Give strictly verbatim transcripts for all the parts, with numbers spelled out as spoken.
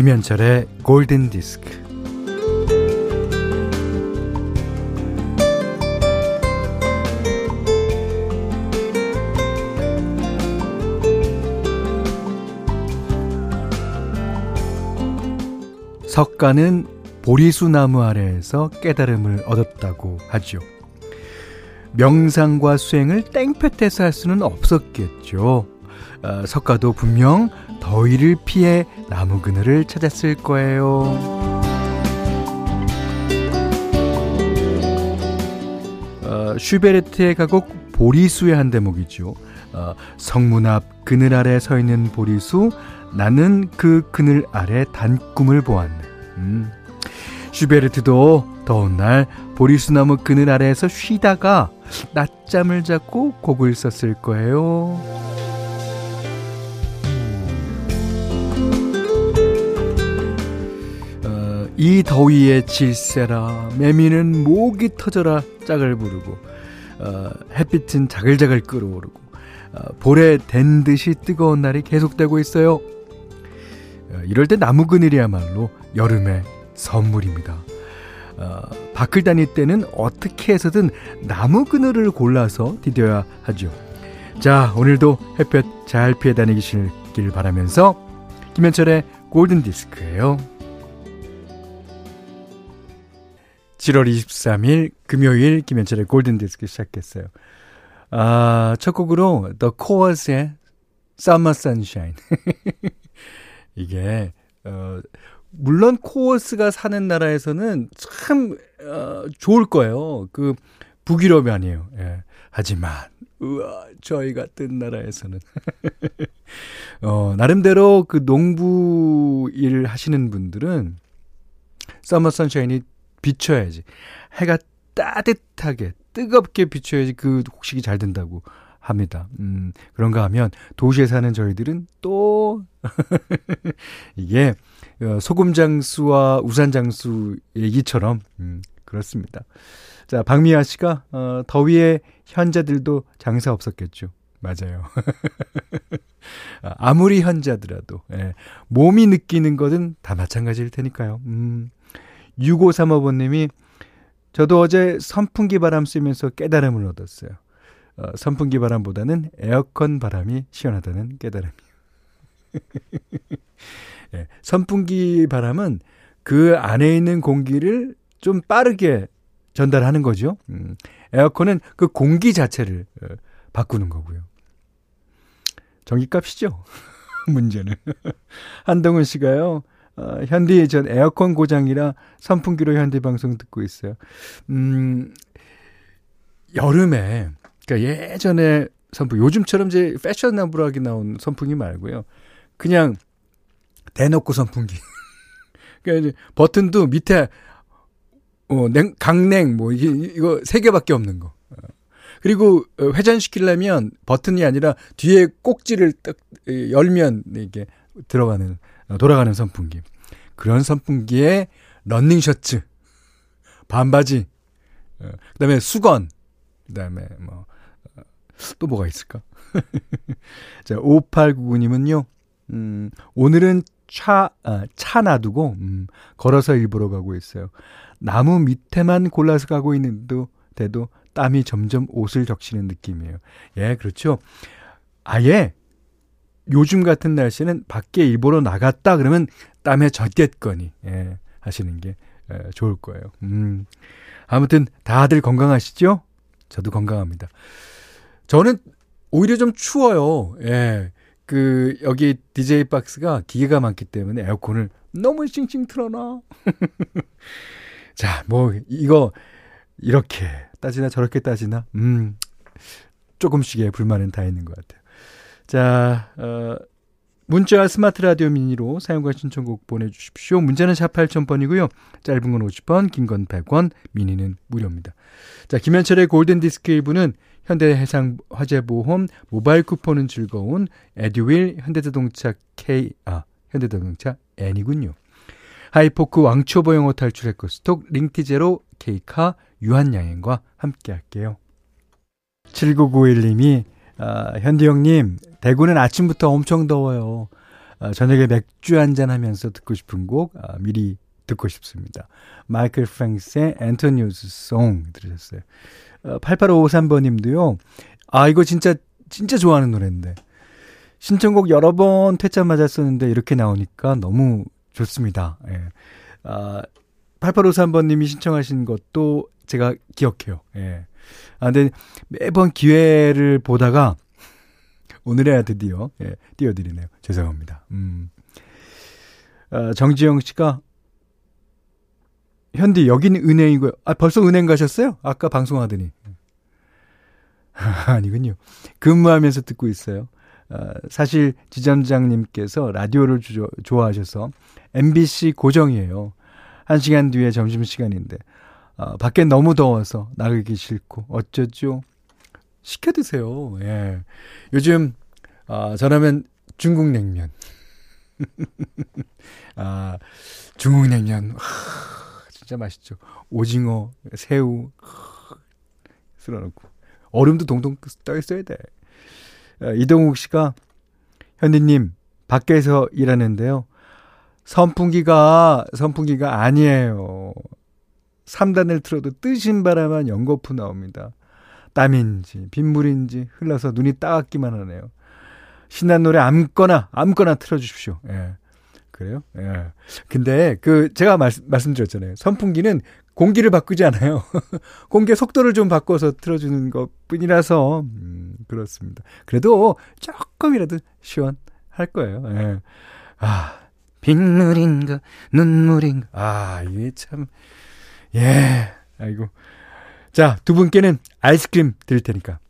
김현철의 골든디스크. 석가는 보리수나무 아래에서 깨달음을 얻었다고 하죠. 명상과 수행을 땡볕에서 할 수는 없었겠죠. 아, 석가도 분명 더위를 피해 나무 그늘을 찾았을 거예요. 아, 슈베르트의 가곡 보리수의 한 대목이죠. 아, 성문 앞 그늘 아래 서 있는 보리수, 나는 그 그늘 아래 단꿈을 보았네. 음. 슈베르트도 더운 날 보리수나무 그늘 아래에서 쉬다가 낮잠을 자고 곡을 썼을 거예요. 어, 이 더위에 질세라, 매미는 목이 터져라 짝을 부르고, 어, 햇빛은 자글자글 끓어오르고, 어, 볼에 댄 듯이 뜨거운 날이 계속되고 있어요. 이럴 때 나무 그늘이야말로 여름의 선물입니다. 어, 밖을 다닐 때는 어떻게 해서든 나무 그늘을 골라서 디뎌야 하죠. 자, 오늘도 햇볕 잘 피해 다니시길 바라면서 김현철의 골든디스크예요. 칠월 이십삼일 금요일 김현철의 골든디스크 시작했어요. 아, 첫 곡으로 The Coas의 Summer Sunshine. 이게 어, 물론 코어스가 사는 나라에서는 참 어, 좋을 거예요. 그 북유럽이 아니에요. 예. 하지만 우와, 저희 같은 나라에서는 어, 나름대로 그 농부 일 하시는 분들은 서머 선샤인이 비춰야지, 해가 따뜻하게 뜨겁게 비춰야지 그 곡식이 잘 된다고 합니다. 음, 그런가 하면 도시에 사는 저희들은 또 이게 소금 장수와 우산 장수 얘기처럼 음, 그렇습니다. 자, 박미아 씨가 어, 더위에 현자들도 장사 없었겠죠. 맞아요. 아무리 현자더라도 예, 몸이 느끼는 것은 다 마찬가지일 테니까요. 음, 육오삼오번님이 저도 어제 선풍기 바람 쐬면서 깨달음을 얻었어요. 어, 선풍기 바람보다는 에어컨 바람이 시원하다는 깨달음이에요. 예, 선풍기 바람은 그 안에 있는 공기를 좀 빠르게 전달하는 거죠. 음, 에어컨은 그 공기 자체를 어, 바꾸는 거고요. 전기값이죠. 문제는. 한동훈 씨가요. 어, 현디 전 에어컨 고장이라 선풍기로 현디 방송 듣고 있어요. 음, 여름에 그러니까 예전에 선풍, 요즘처럼 이제 패셔너블하게 나온 선풍기 말고요. 그냥 대놓고 선풍기. 그러니까 이제 버튼도 밑에 어, 냉, 강냉 뭐 이게 이거 세 개밖에 없는 거. 그리고 회전시키려면 버튼이 아니라 뒤에 꼭지를 딱 열면 이게 들어가는 돌아가는 선풍기. 그런 선풍기에 러닝 셔츠, 반바지, 그다음에 수건, 그다음에 뭐 또 뭐가 있을까? 자, 오팔구구님은요, 음, 오늘은 차, 아, 차 놔두고, 음, 걸어서 일부러 가고 있어요. 나무 밑에만 골라서 가고 있는데도 땀이 점점 옷을 적시는 느낌이에요. 예, 그렇죠. 아예 요즘 같은 날씨는 밖에 일부러 나갔다 그러면 땀에 젖겠거니, 예, 하시는 게 예, 좋을 거예요. 음, 아무튼 다들 건강하시죠? 저도 건강합니다. 저는 오히려 좀 추워요. 예. 그, 여기 디제이 박스가 기계가 많기 때문에 에어컨을 너무 싱싱 틀어놔. 자, 뭐, 이거, 이렇게 따지나 저렇게 따지나, 음, 조금씩의 불만은 다 있는 것 같아요. 자, 어, 문자 스마트 라디오 미니로 사용과 신청곡 보내주십시오. 문자는 샵 팔천 번이고요. 짧은 건 오십 원, 긴 건 백 원, 미니는 무료입니다. 자, 김현철의 골든디스크 일부는 현대해상화재보험, 모바일 쿠폰은 즐거운, 에듀윌, 현대자동차 K, 아, 현대자동차 N이군요. 하이포크 왕초보 영어 탈출 해커스톡, 링티제로, K카, 유한양행과 함께 할게요. 칠구구일님이, 아, 현디 형님, 대구는 아침부터 엄청 더워요. 어, 저녁에 맥주 한잔 하면서 듣고 싶은 곡 어, 미리 듣고 싶습니다. 마이클 프랭스의 Anthony's Song 들으셨어요. 어, 팔팔오삼번님도요. 아 이거 진짜 진짜 좋아하는 노래인데 신청곡 여러 번 퇴짜 맞았었는데 이렇게 나오니까 너무 좋습니다. 예. 아, 팔팔오삼번님이 신청하신 것도 제가 기억해요. 예. 아, 근데 매번 기회를 보다가 오늘에야 드디어 예, 띄워드리네요. 죄송합니다. 음. 아, 정지영 씨가 현디 여기는 은행이고요. 아 벌써 은행 가셨어요? 아까 방송하더니. 아니군요. 근무하면서 듣고 있어요. 아, 사실 지점장님께서 라디오를 주, 좋아하셔서 엠비씨 고정이에요. 한 시간 뒤에 점심시간인데 아, 밖엔 너무 더워서 나가기 싫고 어쩌죠? 시켜 드세요. 예. 요즘 아, 저라면 중국 냉면. 아, 중국 냉면. 진짜 맛있죠. 오징어, 새우 쓸어놓고 얼음도 동동 떠 있어야 돼. 이동욱 씨가 현디님 밖에서 일하는데요. 선풍기가 선풍기가 아니에요. 삼 단을 틀어도 뜨신 바람만 연거푸 나옵니다. 땀인지 빗물인지 흘러서 눈이 따갑기만 하네요. 신난 노래 암거나 암거나 틀어주십시오. 예. 그래요? 예. 근데 그 제가 말씀, 말씀드렸잖아요. 선풍기는 공기를 바꾸지 않아요. 공기의 속도를 좀 바꿔서 틀어주는 것뿐이라서 음, 그렇습니다. 그래도 조금이라도 시원할 거예요. 예. 아 빗물인가 눈물인가 아 이게 참 예 아이고 자 두 분께는 아이스크림 드릴 테니까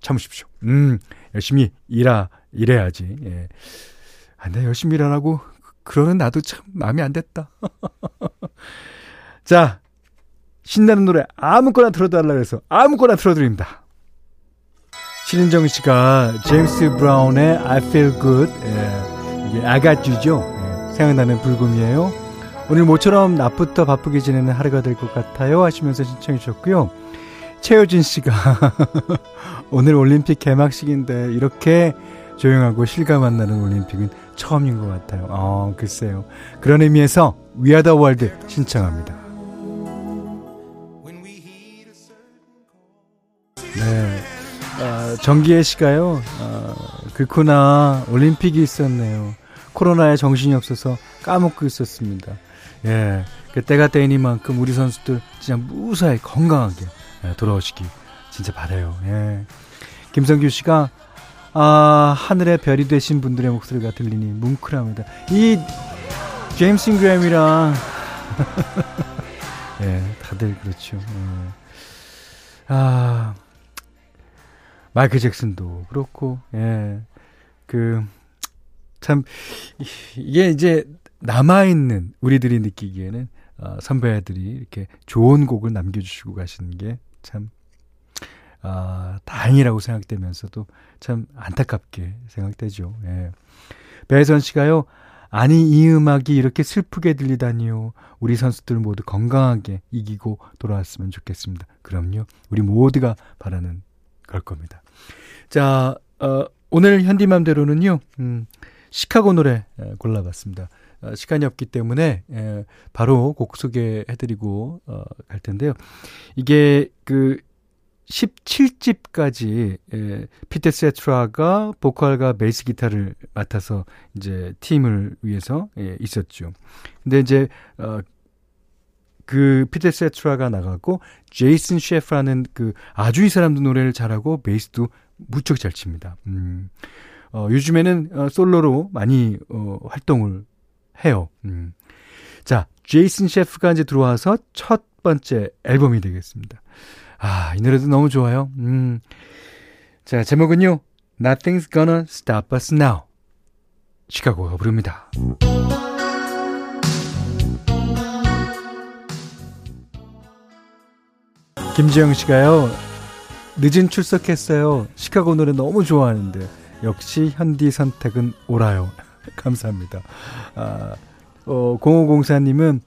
참으십시오. 음 열심히 일하 일해야지. 예. 아, 나 열심히 일하라고 그러는 나도 참 마음이 안 됐다. 자 신나는 노래 아무거나 틀어달라 그래서 아무거나 틀어드립니다. 신인정 씨가 제임스 브라운의 I Feel Good 예, 이게 아가쥐죠. 예, 생각나는 불금이에요. 오늘 모처럼 낮부터 바쁘게 지내는 하루가 될 것 같아요 하시면서 신청해 주셨고요. 최효진 씨가 오늘 올림픽 개막식인데 이렇게 조용하고 실감만 나는 올림픽은 처음인 것 같아요. 어, 글쎄요. 그런 의미에서 We Are The World 신청합니다. 네, 어, 정기혜 씨가요. 어, 그렇구나. 올림픽이 있었네요. 코로나에 정신이 없어서 까먹고 있었습니다. 예, 그 때가 때이니만큼 우리 선수들 진짜 무사히 건강하게 돌아오시기 진짜 바라요. 예, 김성규 씨가 아 하늘의 별이 되신 분들의 목소리가 들리니 뭉클합니다. 이 제임스 잉그램이랑 예 다들 그렇죠. 예. 아 마이클 잭슨도 그렇고 예 그 참 이게 이제 남아 있는 우리들이 느끼기에는 어, 선배들이 이렇게 좋은 곡을 남겨주시고 가시는 게 참. 아, 다행이라고 생각되면서도 참 안타깝게 생각되죠. 예. 배선 씨가요. 아니 이 음악이 이렇게 슬프게 들리다니요. 우리 선수들 모두 건강하게 이기고 돌아왔으면 좋겠습니다. 그럼요. 우리 모두가 바라는 걸 겁니다. 자 어, 오늘 현디맘대로는요. 음, 시카고 노래 골라봤습니다. 어, 시간이 없기 때문에 예, 바로 곡 소개해드리고 어, 갈 텐데요. 이게 그 십칠집까지 예, 피터 세트라가 보컬과 베이스 기타를 맡아서 이제 팀을 위해서 예, 있었죠. 근데 이제 어, 그 피터 세트라가 나가고 제이슨 셰프라는 그 아주 이 사람도 노래를 잘하고 베이스도 무척 잘 칩니다. 음. 어, 요즘에는 어, 솔로로 많이 어, 활동을 해요. 음. 자, 제이슨 셰프가 이제 들어와서 첫 번째 앨범이 되겠습니다. 아, 이 노래도 너무 좋아요. 음. 자, 제목은요. Nothing's gonna stop us now. 시카고가 부릅니다. 김지영 씨가요. 늦은 출석했어요. 시카고 노래 너무 좋아하는데 역시 현디 선택은 옳아요. 감사합니다. 아, 어, 공오공사님은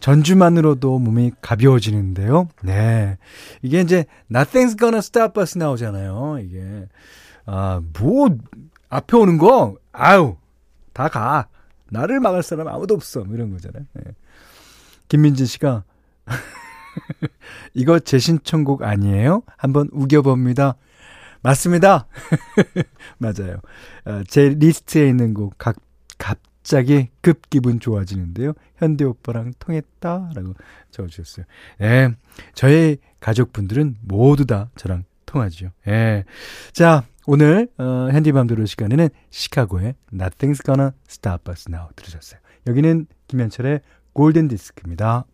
전주만으로도 몸이 가벼워지는데요. 네. 이게 이제, nothing's gonna stop us 나오잖아요. 이게. 아, 뭐, 앞에 오는 거? 아우, 다 가. 나를 막을 사람 아무도 없어. 이런 거잖아요. 네. 김민진 씨가 이거 제 신청곡 아니에요? 한번 우겨봅니다. 맞습니다. 맞아요. 제 리스트에 있는 곡 각, 갑자기 급 기분 좋아지는데요. 현대 오빠랑 통했다 라고 적어주셨어요. 예, 저의 가족분들은 모두 다 저랑 통하죠. 예. 자, 오늘 어, 핸디맘대로 시간에는 시카고의 Nothing's Gonna Stop Us Now 들으셨어요. 여기는 김현철의 골든디스크입니다.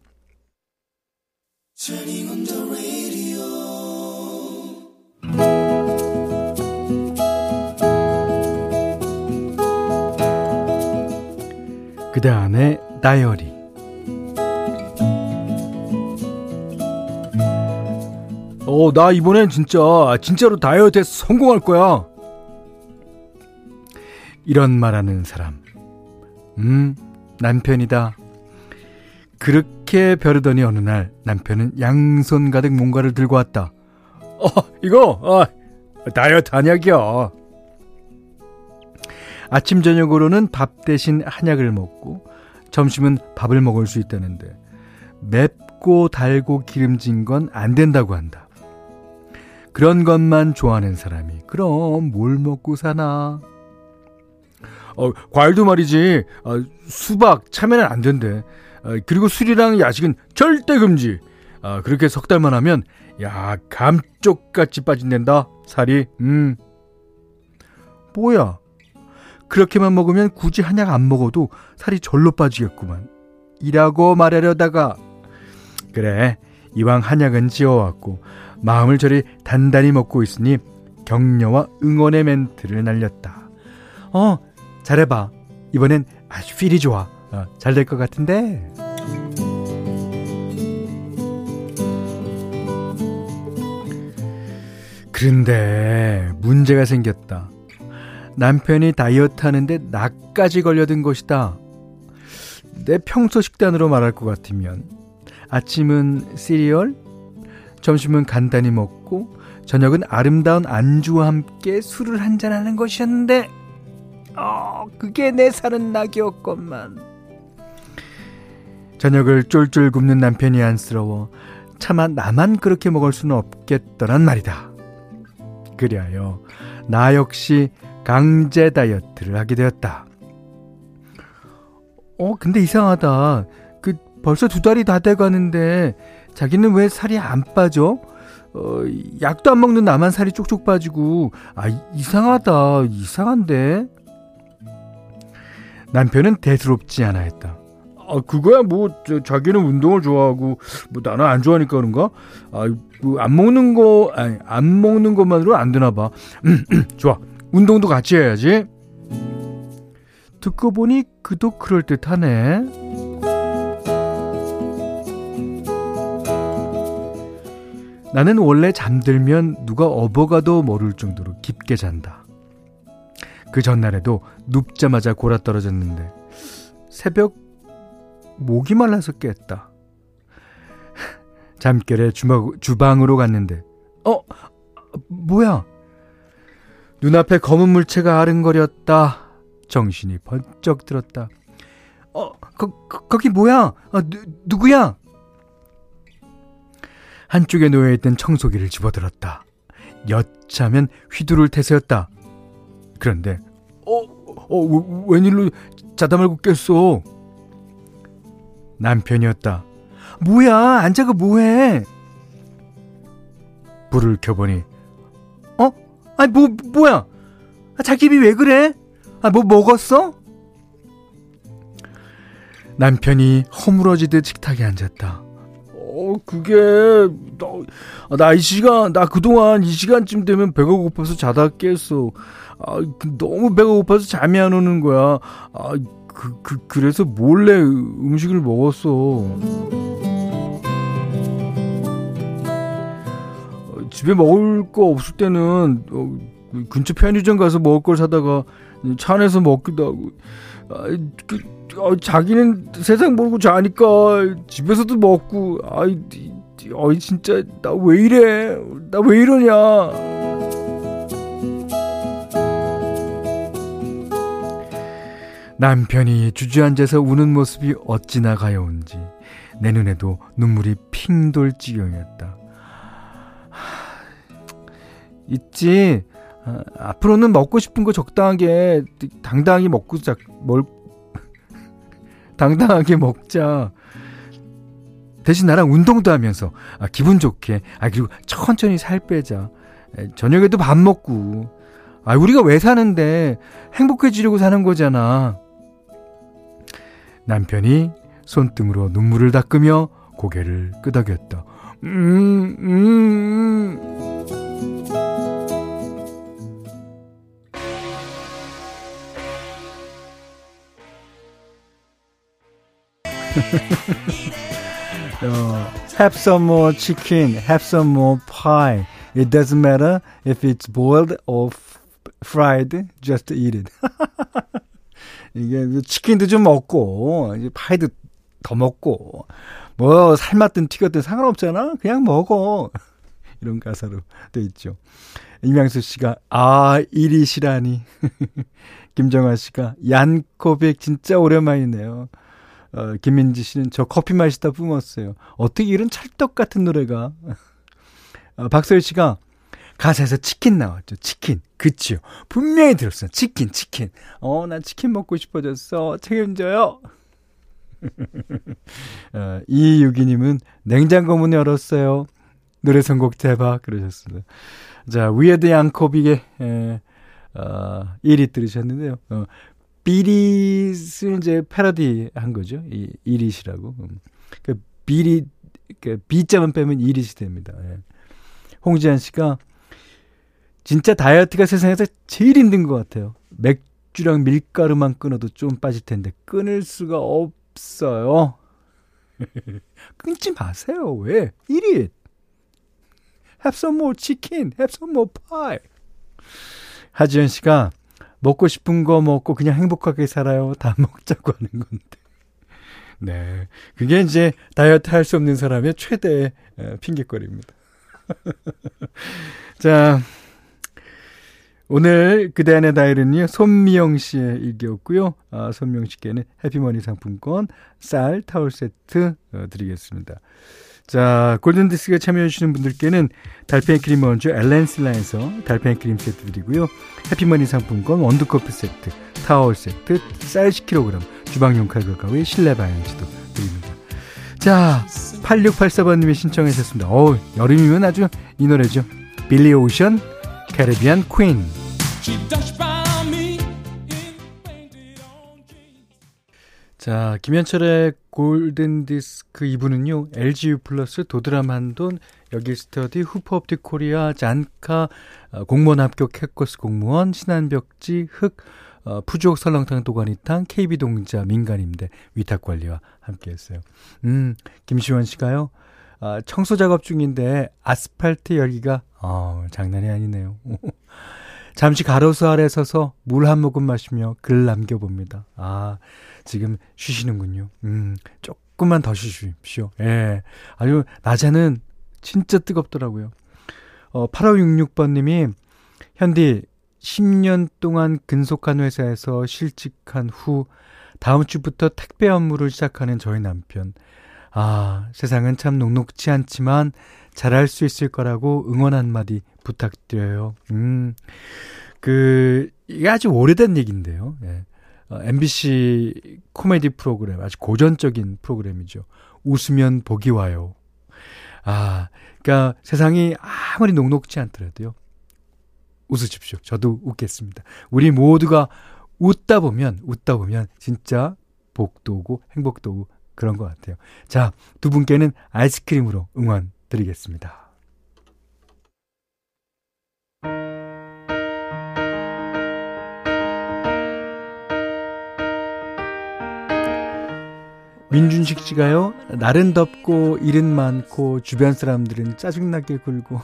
그대 안의 다이어리. 어, 나 이번엔 진짜 진짜로 다이어트에 성공할 거야. 이런 말하는 사람. 음, 남편이다. 그렇게 벼르더니 어느 날 남편은 양손 가득 뭔가를 들고 왔다. 어, 이거 어, 다이어트 한약이야. 아침 저녁으로는 밥 대신 한약을 먹고 점심은 밥을 먹을 수 있다는데 맵고 달고 기름진 건 안 된다고 한다. 그런 것만 좋아하는 사람이 그럼 뭘 먹고 사나. 어, 과일도 말이지 어, 수박, 참외는 안 된대. 어, 그리고 술이랑 야식은 절대 금지. 어, 그렇게 석 달만 하면 야 감쪽같이 빠진댄다 살이. 음. 뭐야, 그렇게만 먹으면 굳이 한약 안 먹어도 살이 절로 빠지겠구만 이라고 말하려다가, 그래 이왕 한약은 지어왔고 마음을 저리 단단히 먹고 있으니 격려와 응원의 멘트를 날렸다. 어, 잘해봐. 이번엔 아주 필이 좋아. 어, 잘 될 것 같은데. 그런데 문제가 생겼다. 남편이 다이어트 하는데 나까지 걸려든 것이다. 내 평소 식단으로 말할 것 같으면 아침은 시리얼, 점심은 간단히 먹고 저녁은 아름다운 안주와 함께 술을 한잔하는 것이었는데 어, 그게 내 살은 낙이었건만. 저녁을 쫄쫄 굶는 남편이 안쓰러워 차마 나만 그렇게 먹을 수는 없겠더란 말이다. 그리하여 나 역시 강제 다이어트를 하게 되었다. 어, 근데 이상하다. 그 벌써 두 달이 다 돼가는데 자기는 왜 살이 안 빠져? 어, 약도 안 먹는 나만 살이 쪽쪽 빠지고. 아, 이상하다. 이상한데. 남편은 대수롭지 않아 했다. 아, 그거야 뭐 저, 자기는 운동을 좋아하고 뭐 나는 안 좋아하니까 그런가? 아, 뭐 안 먹는 거 아니, 안 먹는 것만으로 안 되나 봐. 좋아. 운동도 같이 해야지. 듣고 보니 그도 그럴듯하네. 나는 원래 잠들면 누가 업어가도 모를 정도로 깊게 잔다. 그 전날에도 눕자마자 골아 떨어졌는데 새벽 목이 말라서 깼다. 잠결에 주막, 주방으로 갔는데 어? 뭐야? 눈앞에 검은 물체가 아른거렸다. 정신이 번쩍 들었다. 어, 거, 거, 거기 뭐야? 어, 누, 누구야? 한쪽에 놓여있던 청소기를 집어들었다. 여차면 휘두를 태세였다. 그런데 어, 어, 웬일로 자다 말고 깼어? 남편이었다. 뭐야, 안 자고 뭐해? 불을 켜보니 아니 뭐 뭐야? 아, 자기 입이 왜 그래? 아, 뭐 먹었어? 남편이 허물어지듯 식탁에 앉았다. 어, 그게 나 나 이 시간 나 그동안 이 시간쯤 되면 배가 고파서 자다 깼어. 아, 너무 배가 고파서 잠이 안 오는 거야. 아, 그, 그 그래서 몰래 음식을 먹었어. 집에 먹을 거 없을 때는 어, 근처 편의점 가서 먹을 걸 사다가 차 안에서 먹기도 하고. 아, 그, 아, 자기는 세상 모르고 자니까 집에서도 먹고. 아이, 아, 진짜 나 왜 이래? 나 왜 이러냐? 남편이 주저앉아서 우는 모습이 어찌나 가여운지 내 눈에도 눈물이 핑 돌 지경이었다. 있지. 아, 앞으로는 먹고 싶은 거 적당하게 당당하게 먹고 자, 뭘 당당하게 먹자. 대신 나랑 운동도 하면서 아, 기분 좋게 아 그리고 천천히 살 빼자. 에, 저녁에도 밥 먹고 아 우리가 왜 사는데 행복해지려고 사는 거잖아. 남편이 손등으로 눈물을 닦으며 고개를 끄덕였다. 음, 음, 음. 어, have some more chicken, have some more pie. It doesn't matter if it's boiled or f- fried, just eat it. 이게 치킨도 좀 먹고, 이제 파이도 더 먹고, 뭐 삶았든 튀겼든 상관없잖아. 그냥 먹어. 이런 가사로 되어 있죠. 임양수 씨가 아 일이시라니. 김정아 씨가 얀코백 진짜 오랜만이네요. 어, 김민지 씨는 저 커피 마시다 뿜었어요. 어떻게 이런 찰떡 같은 노래가. 어, 박서희 씨가 가사에서 치킨 나왔죠. 치킨. 그치요. 분명히 들었어요. 치킨, 치킨. 어, 나 치킨 먹고 싶어졌어. 책임져요. 어, 이유기님은 냉장고 문 열었어요. 노래 선곡 대박. 그러셨습니다. 자, 위에드 양코빅의 어, 일 위 들으셨는데요. 어, 비리스 이제 패러디 한 거죠. 이, 이릿이라고. 그러니까 비리, 그러니까 B자만 빼면 이릿이 됩니다. 예. 홍지한 씨가 진짜 다이어트가 세상에서 제일 힘든 것 같아요. 맥주랑 밀가루만 끊어도 좀 빠질 텐데 끊을 수가 없어요. 끊지 마세요. 왜? 이릿. Have some more chicken. Have some more pie. 하지연 씨가 먹고 싶은 거 먹고 그냥 행복하게 살아요. 다 먹자고 하는 건데. 네. 그게 이제 다이어트 할 수 없는 사람의 최대의 핑계거리입니다. 자. 오늘 그대 안의 다이어리는요, 손미영 씨의 일기였고요. 아, 손미영 씨께는 해피머니 상품권, 쌀, 타월 세트 어, 드리겠습니다. 자, 골든디스크에 참여해주시는 분들께는 달팽이 크림 원주 엘렌슬라에서 달팽이 크림 세트 드리고요. 해피머니 상품권 원두커피 세트, 타월 세트, 쌀 십 킬로그램, 주방용 칼과 가위, 실내 방향지도 드립니다. 자, 팔육팔사 번님이 신청해 주셨습니다. 어우, 여름이면 아주 이 노래죠. 빌리 오션, 캐리비안 퀸. 자, 김현철의 골든디스크 이 부는요. 엘지유 플러스, 도드람 한돈, 여길스터디, 후퍼업틱 코리아, 잔카, 공무원 합격 해커스 공무원, 신한벽지, 흑, 어, 푸주옥 설렁탕 도가니탕, 케이비동자, 민간임대, 위탁관리와 함께했어요. 음, 김시원 씨가요. 아, 청소 작업 중인데 아스팔트 열기가 어, 장난이 아니네요. 잠시 가로수 아래 서서 물 한 모금 마시며 글 남겨봅니다. 아, 지금 쉬시는군요. 음, 조금만 더 쉬십시오. 예. 아주, 낮에는 진짜 뜨겁더라고요. 어, 팔오육육 번님이, 현디, 십 년 동안 근속한 회사에서 실직한 후, 다음 주부터 택배 업무를 시작하는 저희 남편. 아, 세상은 참 녹록지 않지만, 잘할 수 있을 거라고 응원 한마디 부탁드려요. 음, 그, 이게 아주 오래된 얘기인데요. 예. 어, 엠비씨 코미디 프로그램, 아주 고전적인 프로그램이죠. 웃으면 복이 와요. 아, 그러니까 세상이 아무리 녹록지 않더라도요. 웃으십시오. 저도 웃겠습니다. 우리 모두가 웃다 보면, 웃다 보면 진짜 복도 오고 행복도 오고 그런 것 같아요. 자, 두 분께는 아이스크림으로 응원 드리겠습니다. 민준식 씨가요. 날은 덥고 일은 많고 주변 사람들은 짜증나게 굴고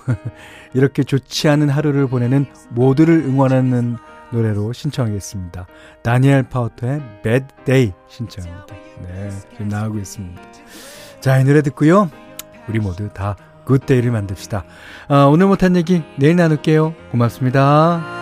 이렇게 좋지 않은 하루를 보내는 모두를 응원하는 노래로 신청하겠습니다. 다니엘 파우터의 Bad Day 신청합니다. 네, 지금 나가고 있습니다. 자, 이 노래 듣고요. 우리 모두 다 굿데이를 만듭시다. 아, 오늘 못한 얘기 내일 나눌게요. 고맙습니다.